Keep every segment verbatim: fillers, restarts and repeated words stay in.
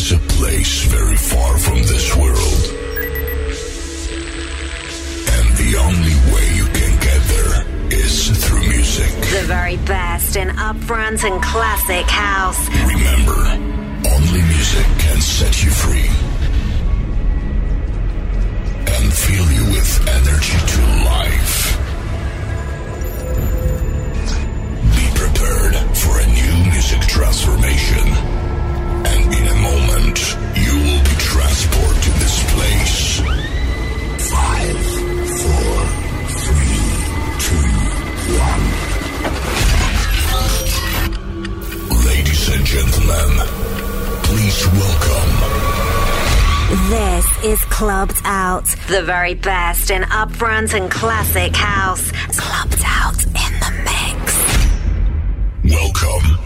There's a place very far from this world, and the only way you can get there is through music. The very best in upfront and classic house. Remember, only music can set you free and fill you with energy to life. Be prepared for a new music transformation. And in a moment, you will be transported to this place. Five, four, three, two, one. Ladies and gentlemen, please welcome. This is Clubbed Out. The very best in upfront and classic house. Clubbed Out in the mix. Welcome.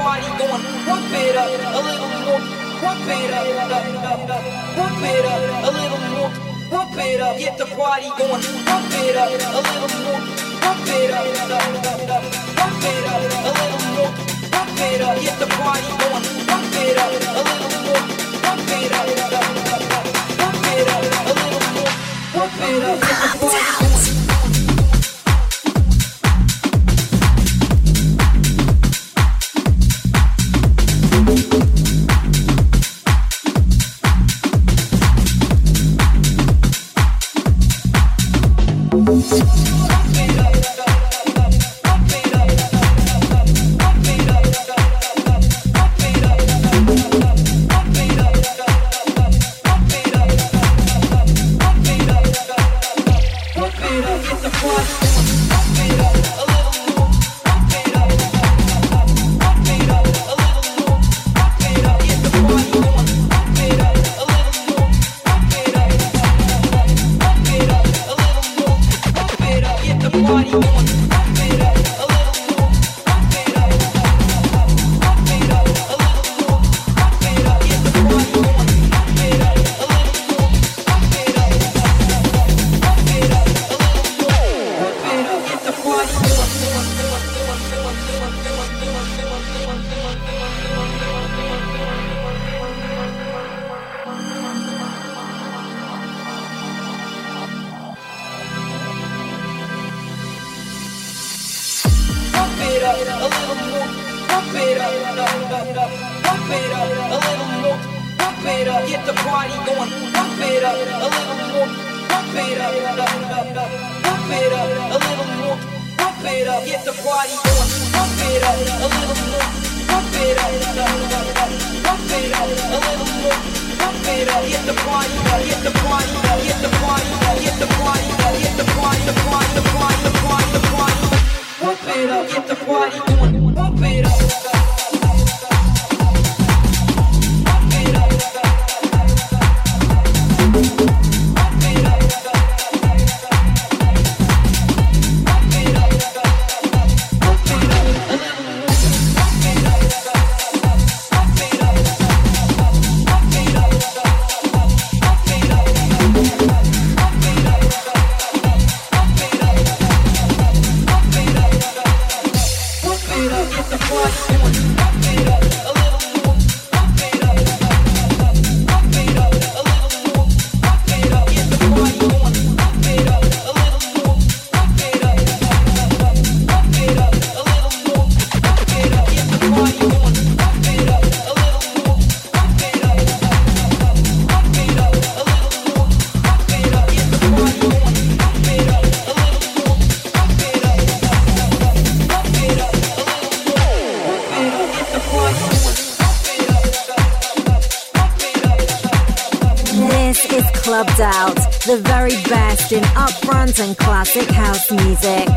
party going. Whoop it up, a little more. Whoop it up, up, up, up. Whoop it up, a little more. Whoop it up, get the party going. Whoop it up, a little more. Whoop it up, up, up, up. Whoop it up, a little more. Whoop it up, get the party going. Whoop it up, a little more. Whoop it up, up, up, up. Whoop it up, a little more. Whoop it up, get the party going. Clubbed Out, the very best in upfront and classic house music.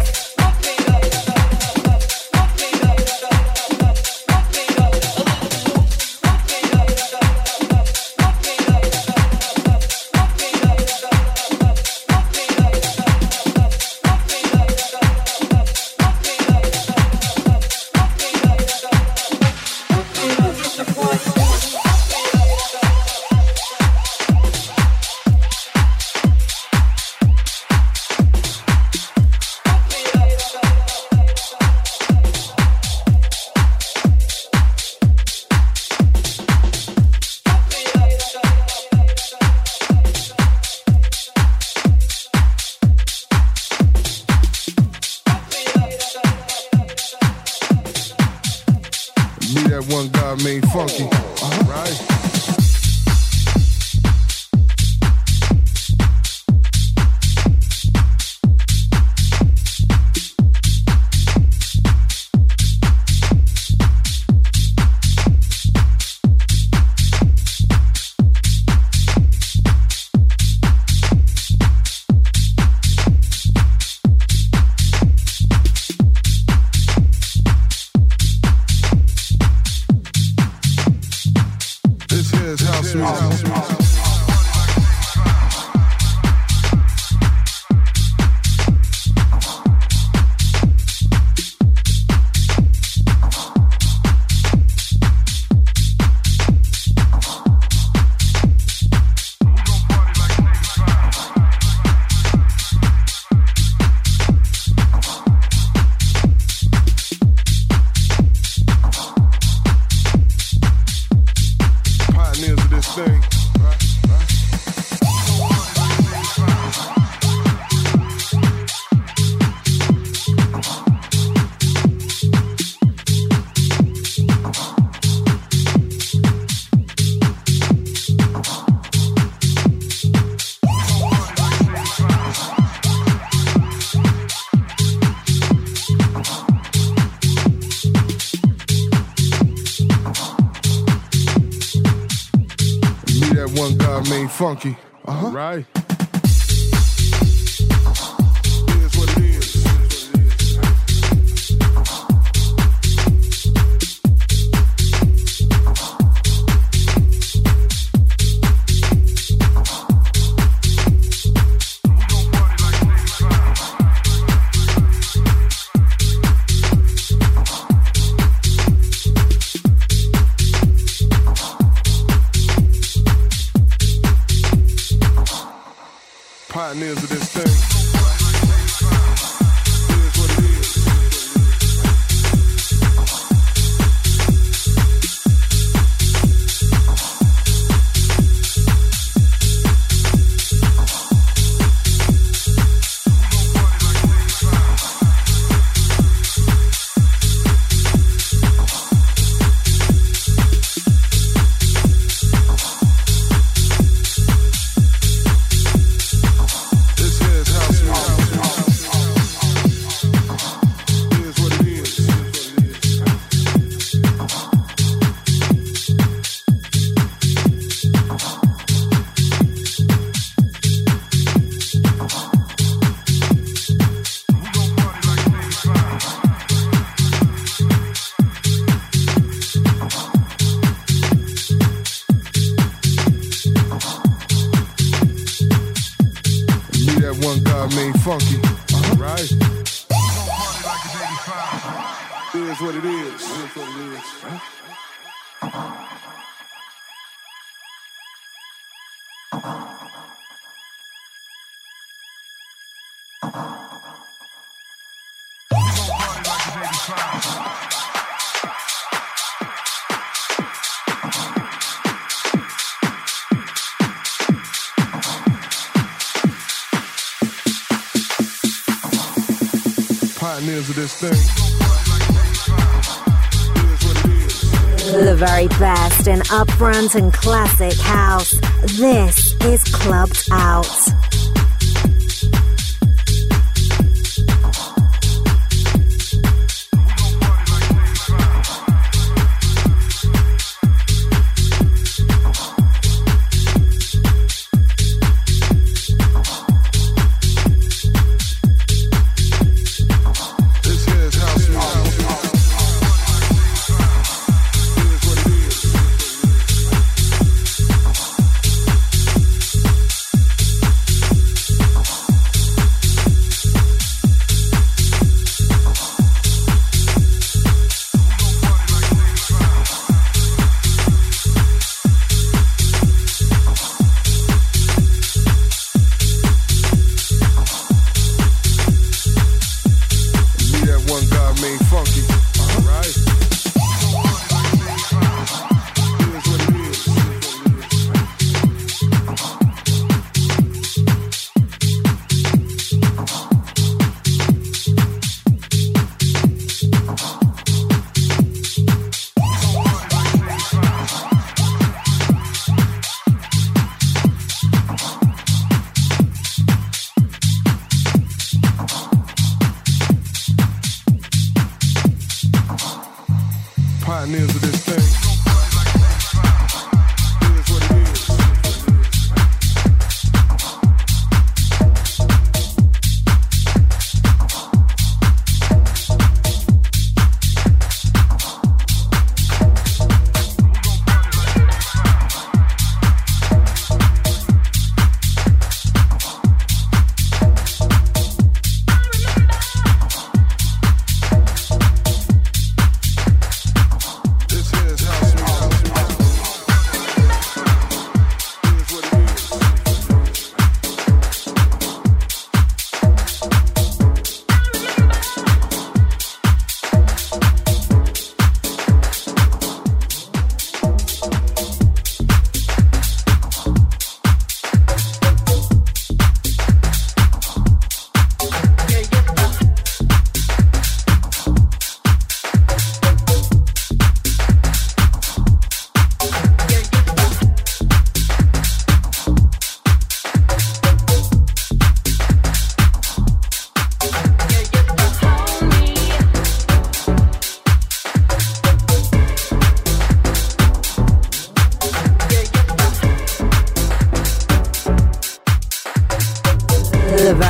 Funky. Uh-huh. Right. Pioneers of this thing. It is what it Pioneers of this thing. The very best in upfront and classic house. This is Clubbed Out.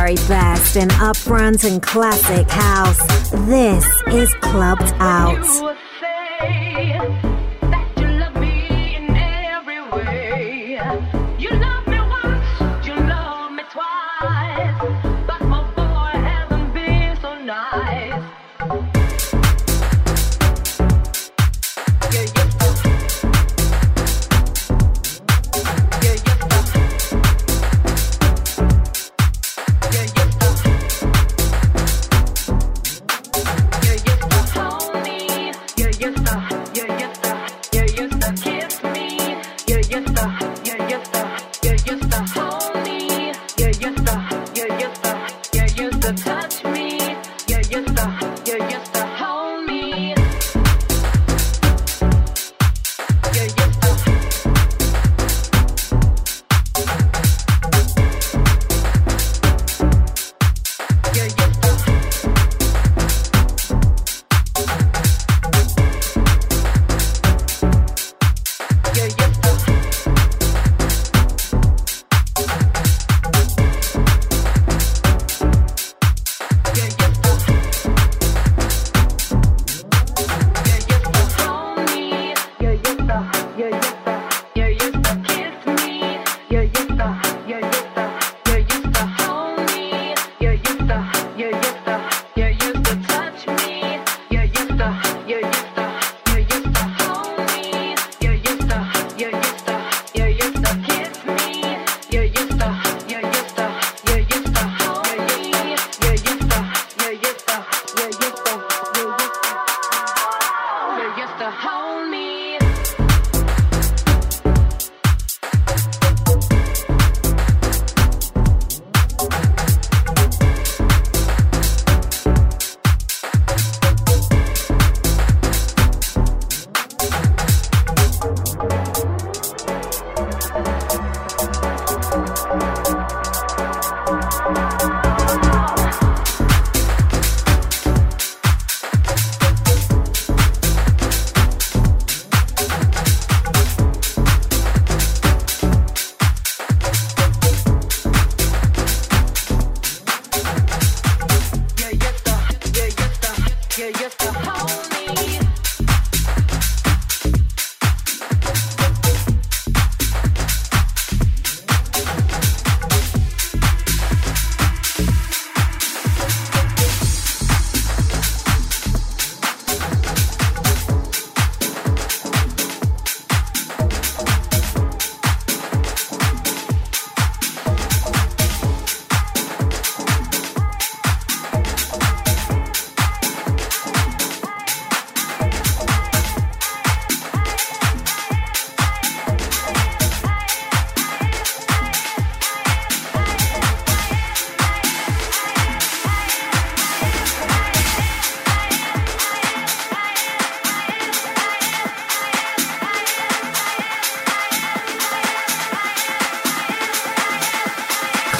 very best in upfront and classic house. This is Clubbed Out.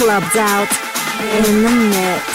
Clubbed Out in the mix.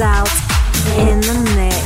Clubbed Out in the mix.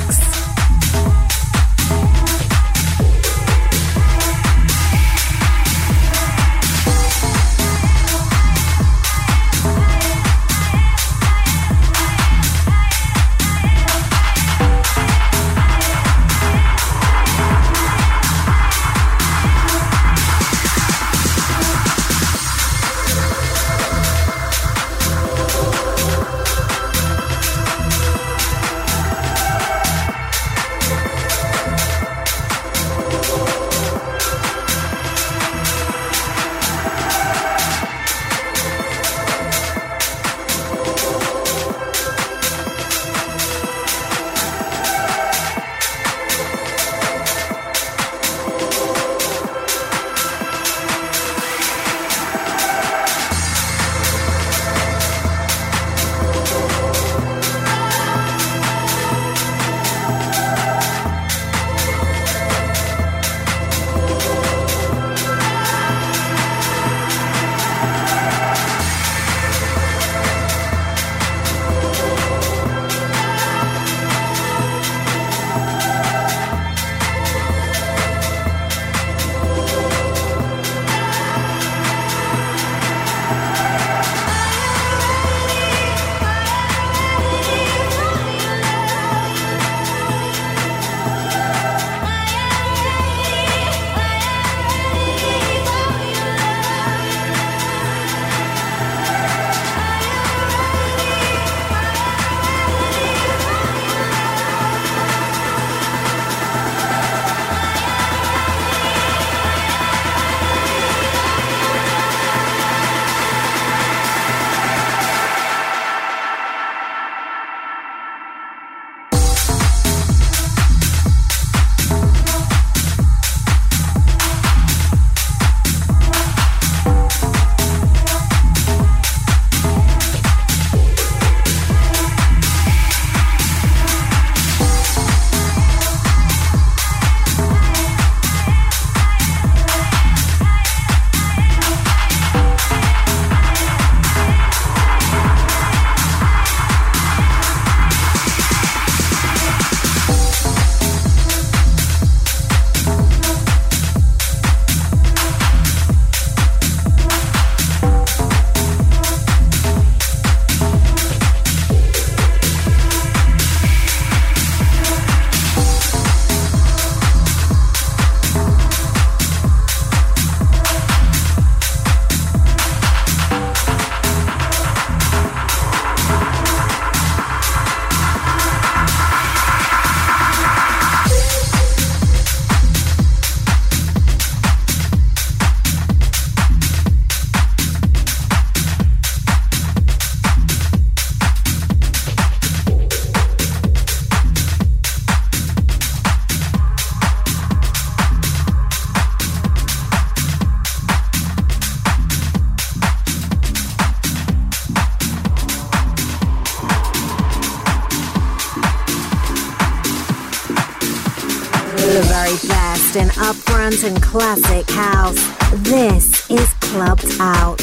An upfront and classic house. This is Clubbed Out.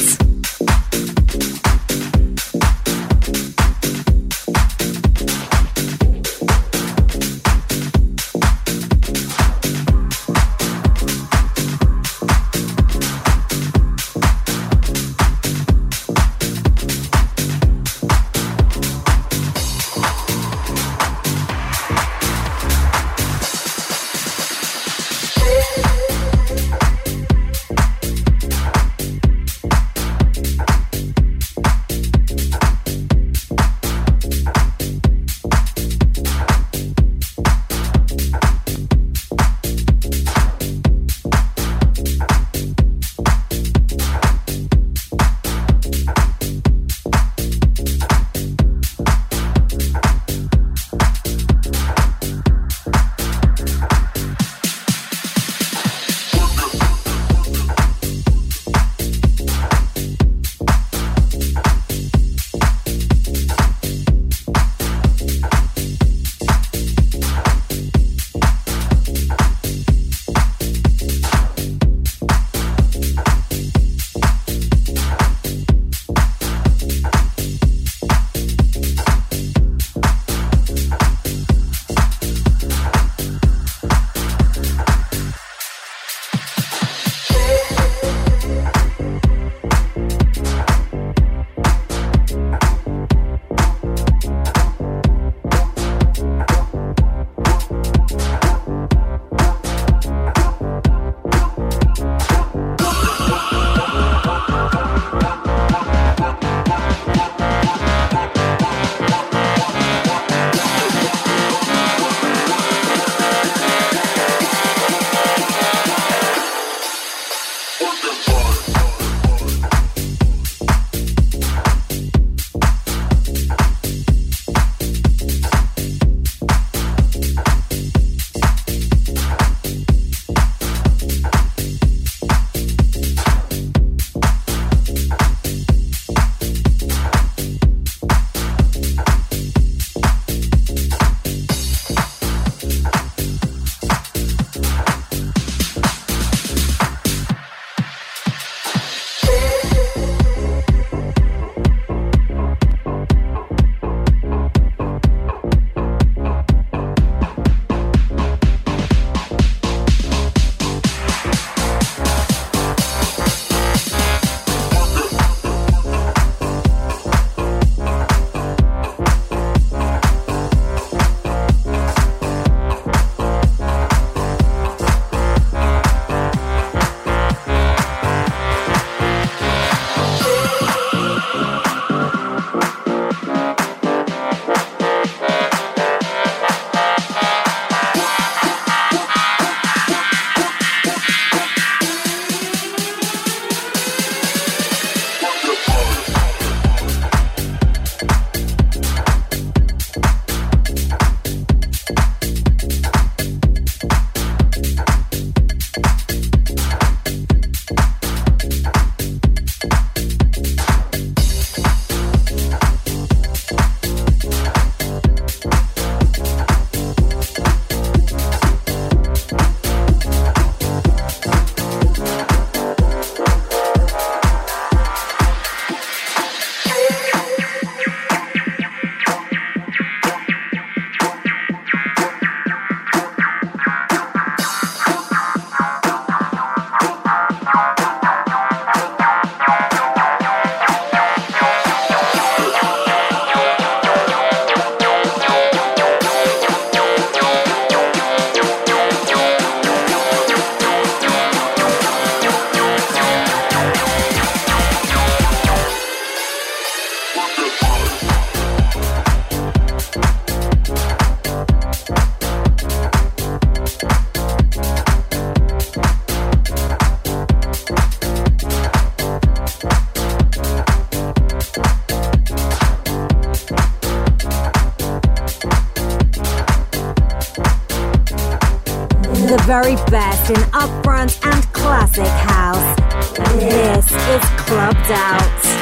very best in upfront and classic house. This is Clubbed Out.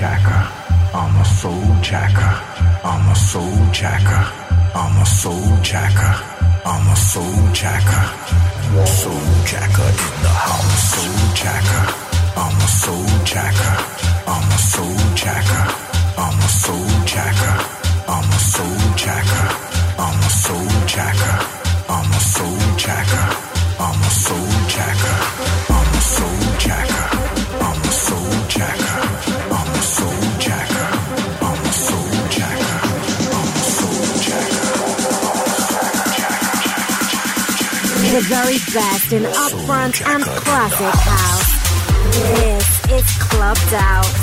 jacker, I'm a soul jacker, I'm a soul jacker, I'm a soul jacker, I'm a soul jacker, soul jacker in the house, soul jacker, I'm a soul jacker, I'm a soul jacker, I'm a soul jacker, I'm a soul jacker, I'm a soul jacker, I'm a soul jacker, I'm a soul jacker, I'm a soul jacker, I'm a soul jacker, I'm a soul jacker, I'm a soul jacker, I'm a soul jacker, the very best in upfront and classic house. This is Clubbed Out.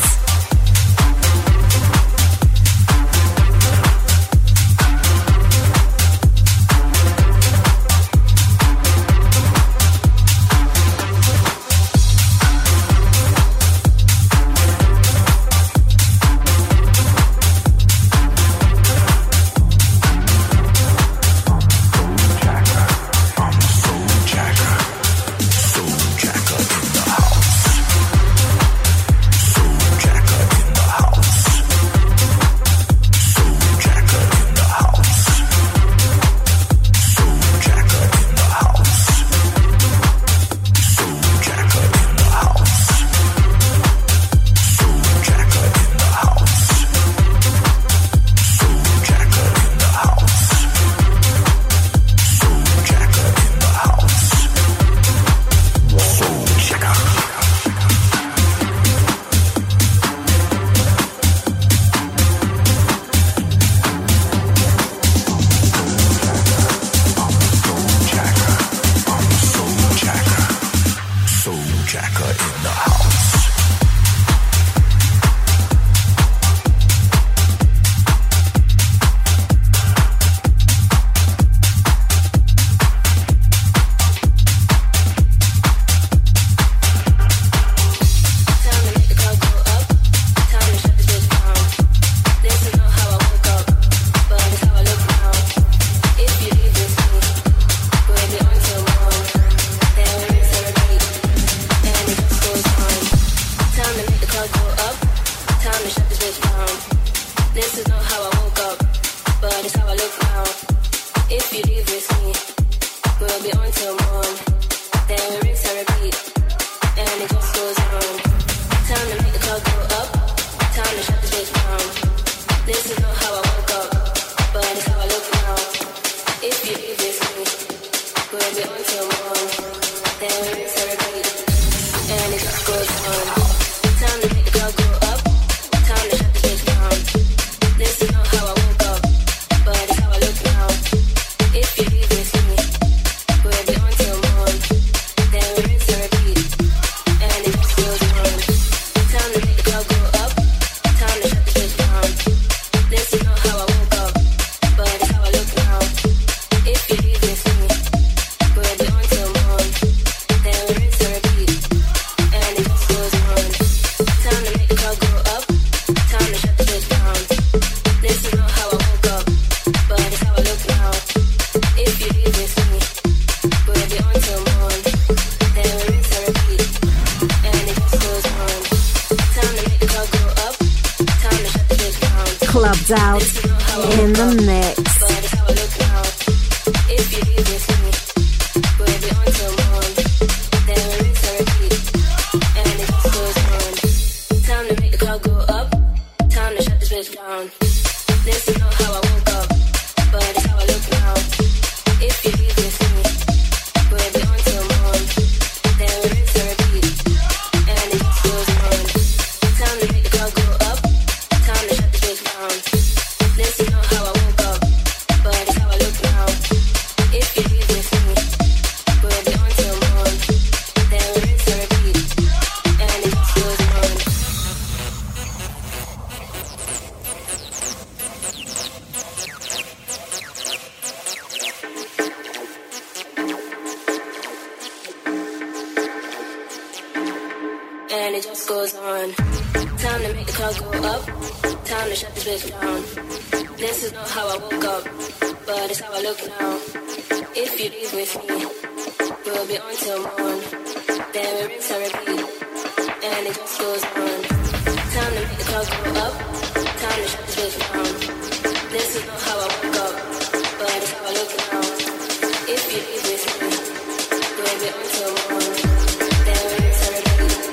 Time Time to make the clouds roll up. Time to shut the place down. This is not how I woke up, but it's how I look around. If you leave with me, baby, until morning, then we can celebrate,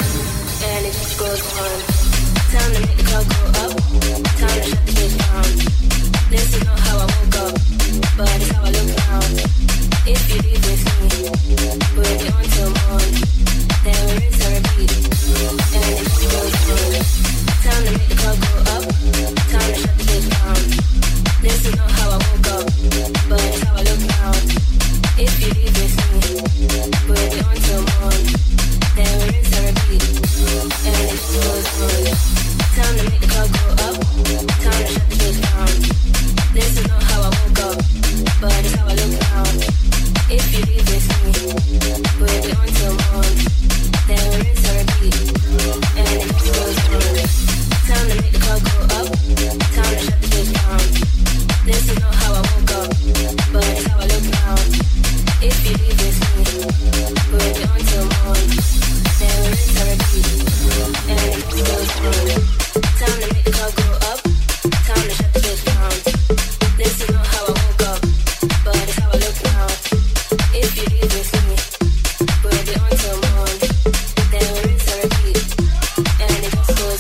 and it just goes on. Time to make the clouds roll up. Time to shut the place down. This is not how I woke up, but it's how I look around. If you leave with me, baby, until morning, then we can celebrate, and it just goes on. Time to make the club go up, time to shut the place down. This is not how I woke up, but it's how I look around. If you leave with me, we'll be on till morning. Then we're in therapy, and it just goes on. Time to make the club go up, time to shut the place down. This is not how I woke up, but it's how I look around. If you leave with me, we'll be on till morning. Then we're in therapy, and it just goes on. Time to make the clock go up, time to shut the place down. This is not how I woke up, but it's how I look now. If you leave with me, we'll be on till morning. Then we're in therapy, and it goes on. Time to make the clock go up, time to shut the place down. This is not how I woke up, but it's how I look now. If you leave with me, we'll be on till morning. Then we're in therapy, and it just goes on.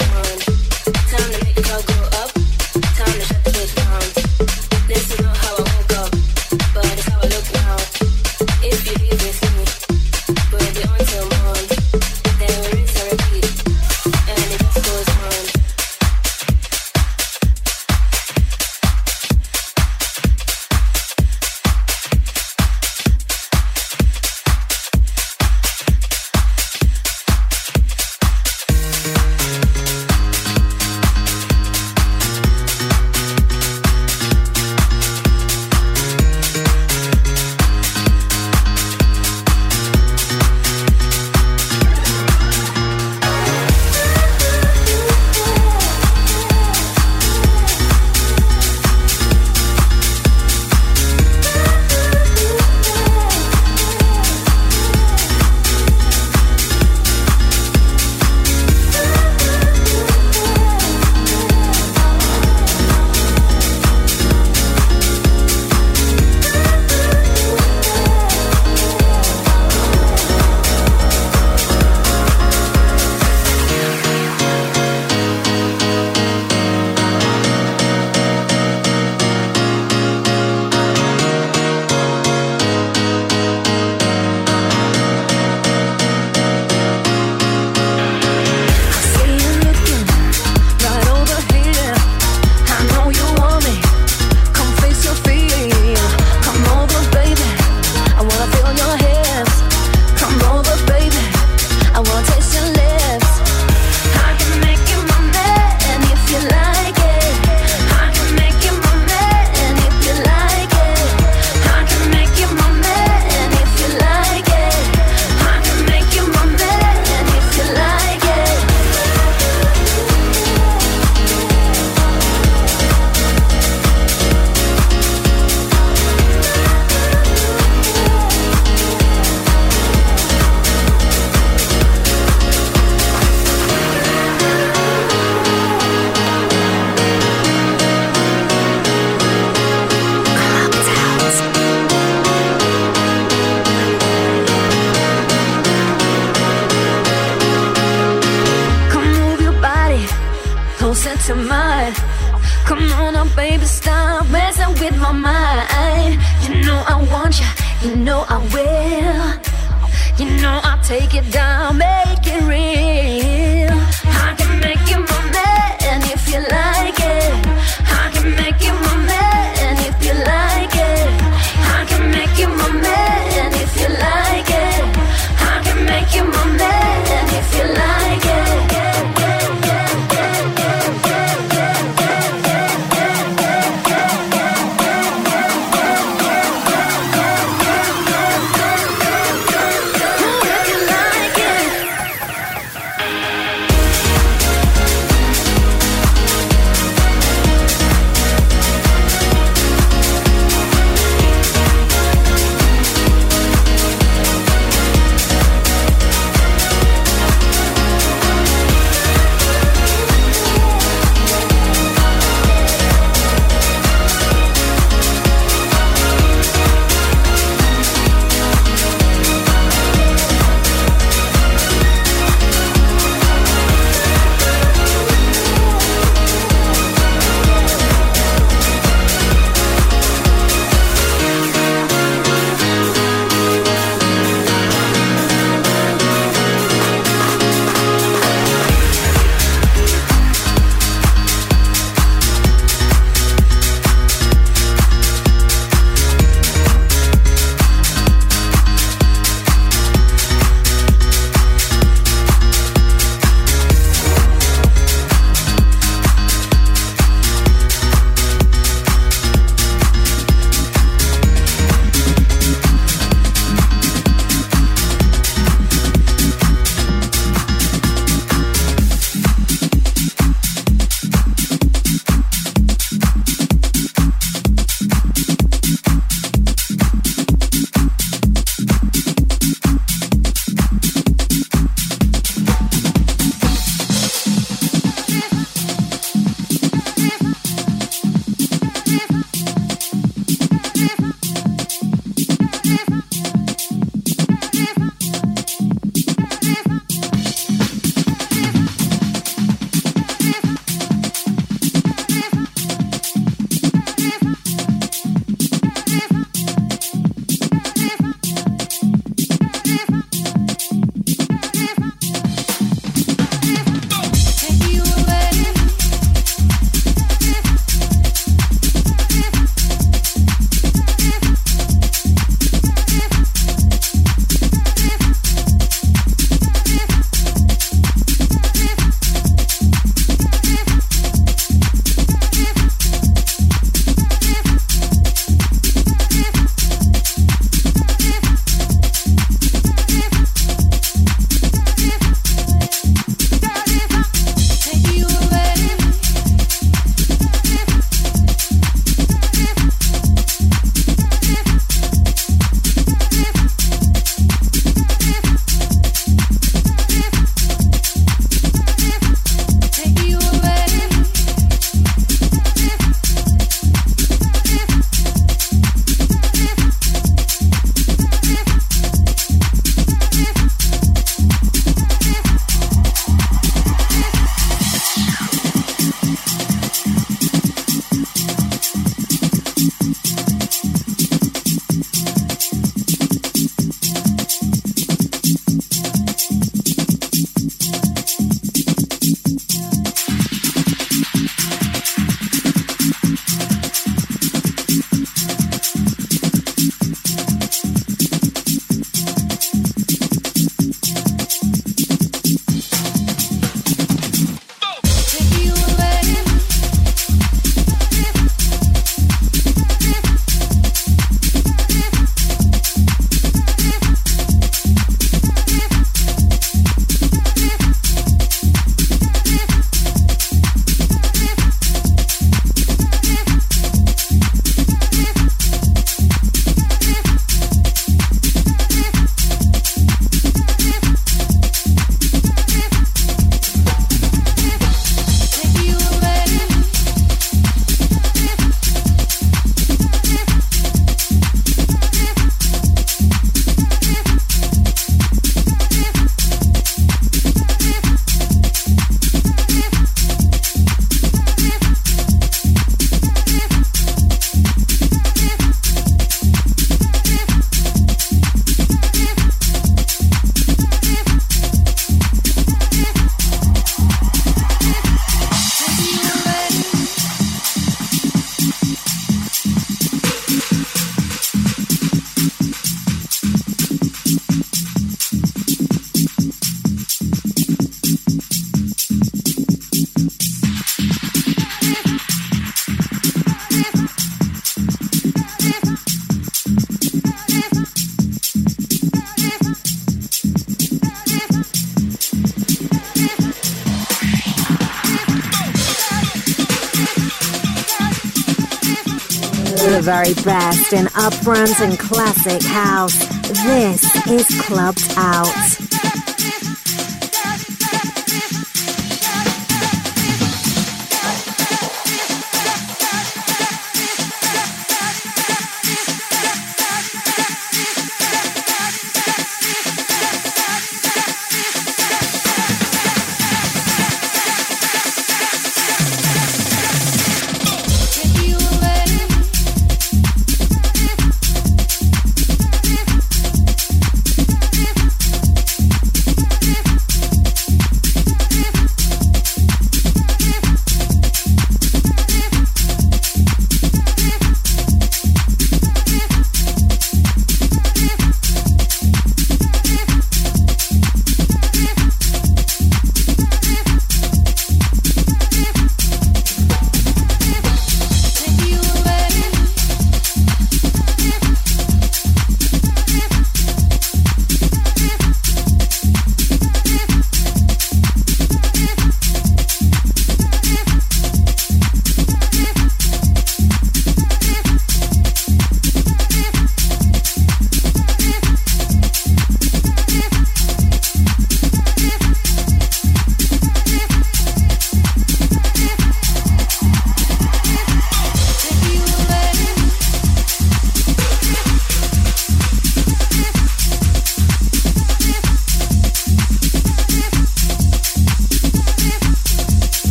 the very best in upfront and classic house. This is Clubbed Out.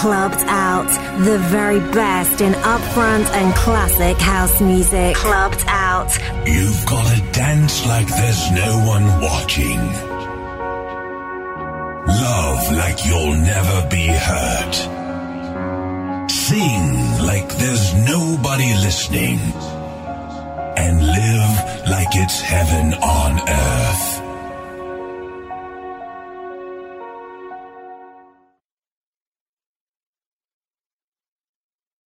Clubbed Out, the very best in upfront and classic house music. Clubbed Out. You've gotta dance like there's no one watching. Love like you'll never be hurt. Sing like there's nobody listening. And live like it's heaven on earth.